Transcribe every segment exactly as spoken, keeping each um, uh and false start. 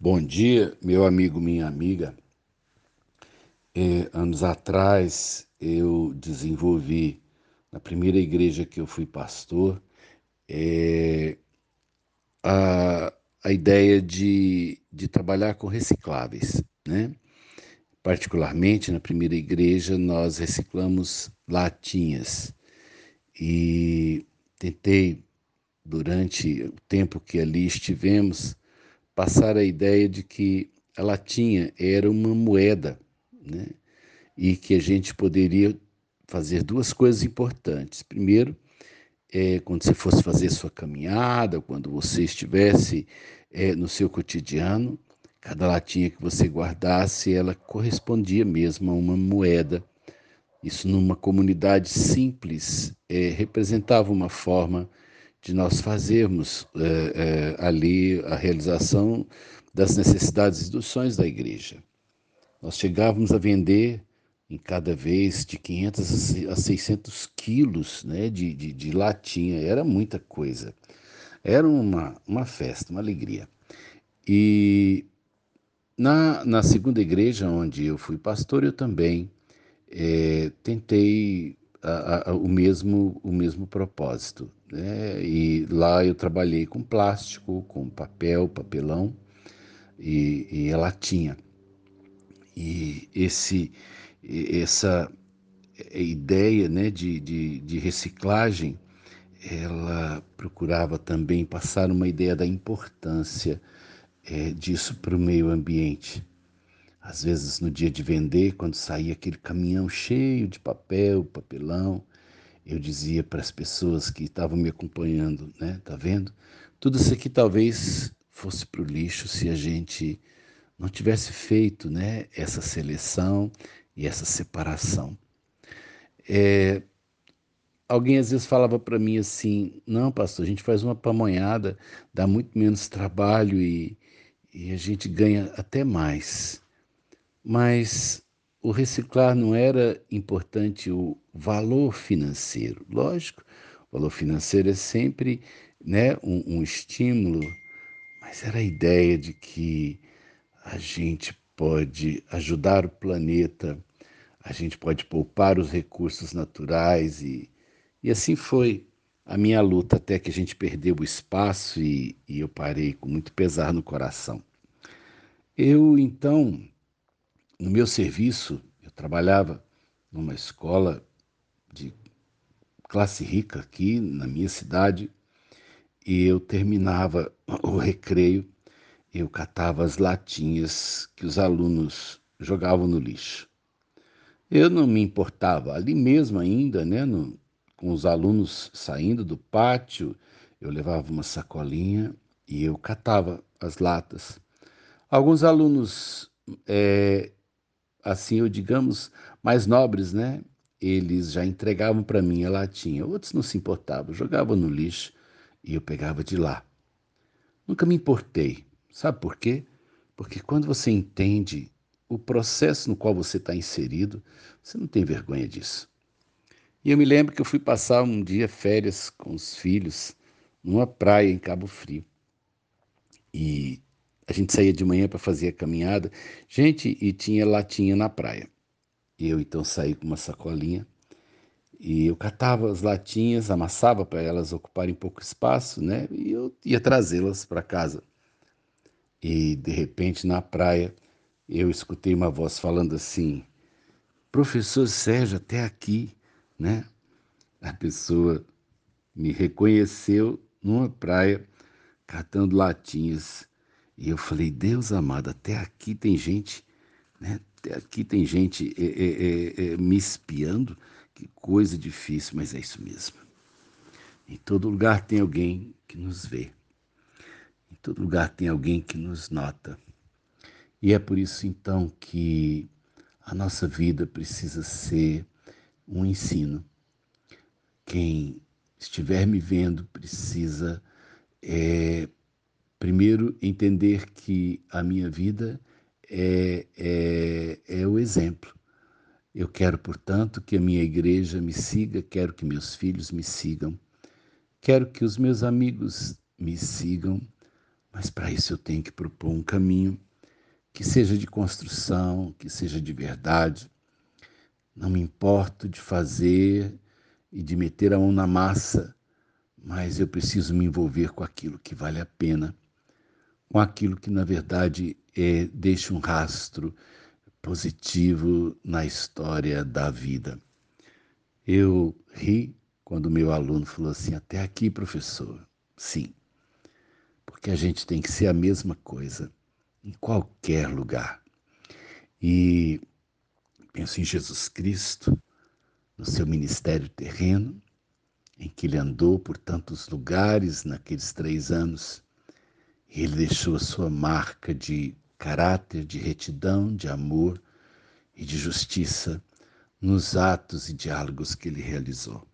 Bom dia, meu amigo, minha amiga. É, anos atrás eu desenvolvi, na primeira igreja que eu fui pastor, é, a, a ideia de, de trabalhar com recicláveis, né? Particularmente, na primeira igreja, nós reciclamos latinhas. E tentei, durante o tempo que ali estivemos, passar a ideia de que a latinha era uma moeda, né? E que a gente poderia fazer duas coisas importantes. Primeiro, é, quando você fosse fazer sua caminhada, quando você estivesse é, no seu cotidiano, cada latinha que você guardasse, ela correspondia mesmo a uma moeda. Isso, numa comunidade simples, é, representava uma forma de nós fazermos é, é, ali a realização das necessidades e dos sonhos da igreja. Nós chegávamos a vender, em cada vez, de quinhentos a seiscentos quilos, né, de, de, de latinha. Era muita coisa. Era uma, uma festa, uma alegria. E na, na segunda igreja, onde eu fui pastor, eu também é, tentei a, a, o, mesmo, o mesmo propósito, né? E lá eu trabalhei com plástico, com papel, papelão e, e a latinha. E esse, essa ideia, né, de, de, de reciclagem, ela procurava também passar uma ideia da importância é, disso para o meio ambiente. Às vezes, no dia de vender, quando saía aquele caminhão cheio de papel, papelão, eu dizia para as pessoas que estavam me acompanhando, né, tá vendo? Tudo isso aqui talvez fosse para o lixo se a gente não tivesse feito, né, essa seleção e essa separação. É, alguém às vezes falava para mim assim: não, pastor, a gente faz uma pamonhada, dá muito menos trabalho e, e a gente ganha até mais. Mas o reciclar não era importante o valor financeiro. Lógico, o valor financeiro é sempre, né, um, um estímulo, mas era a ideia de que a gente pode ajudar o planeta, a gente pode poupar os recursos naturais. E, e assim foi a minha luta, até que a gente perdeu o espaço e, e eu parei com muito pesar no coração. Eu, então... No meu serviço, eu trabalhava numa escola de classe rica aqui na minha cidade, e eu terminava o recreio, eu catava as latinhas que os alunos jogavam no lixo. Eu não me importava, ali mesmo ainda, né, no, com os alunos saindo do pátio, eu levava uma sacolinha e eu catava as latas. Alguns alunos... É, assim, eu digamos, mais nobres, né? Eles já entregavam para mim a latinha. Outros não se importavam, jogavam no lixo e eu pegava de lá. Nunca me importei. Sabe por quê? Porque quando você entende o processo no qual você está inserido, você não tem vergonha disso. E eu me lembro que eu fui passar um dia férias com os filhos numa praia em Cabo Frio. E... a gente saía de manhã para fazer a caminhada, gente, e tinha latinha na praia. Eu, então, saí com uma sacolinha e eu catava as latinhas, amassava para elas ocuparem pouco espaço, né? E eu ia trazê-las para casa. E, de repente, na praia, eu escutei uma voz falando assim: professor Sérgio, até aqui, né? A pessoa me reconheceu numa praia, catando latinhas. E eu falei: Deus amado, até aqui tem gente, né? Até aqui tem gente é, é, é, me espiando. Que coisa difícil, mas é isso mesmo. Em todo lugar tem alguém que nos vê. Em todo lugar tem alguém que nos nota. E é por isso, então, que a nossa vida precisa ser um ensino. Quem estiver me vendo precisa... É, Primeiro, entender que a minha vida é, é, é o exemplo. Eu quero, portanto, que a minha igreja me siga, quero que meus filhos me sigam, quero que os meus amigos me sigam, Mas para isso eu tenho que propor um caminho que seja de construção, que seja de verdade. Não me importo de fazer e de meter a mão na massa, mas eu preciso me envolver com aquilo que vale a pena, com aquilo que, na verdade, é, deixa um rastro positivo na história da vida. Eu ri quando meu aluno falou assim, até aqui, professor. Sim, porque a gente tem que ser a mesma coisa em qualquer lugar. E penso em Jesus Cristo, no seu ministério terreno, em que ele andou por tantos lugares naqueles três anos. Ele deixou a sua marca de caráter, de retidão, de amor e de justiça nos atos e diálogos que ele realizou.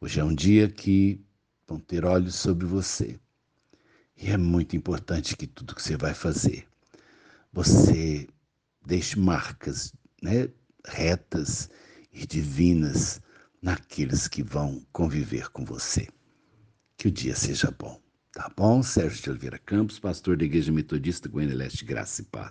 Hoje é um dia que vão ter olhos sobre você. E é muito importante que tudo que você vai fazer, você deixe marcas, né, retas e divinas naqueles que vão conviver com você. Que o dia seja bom. Tá bom? Sérgio de Oliveira Campos, pastor da Igreja Metodista, Goiânia Leste, Graça e Paz.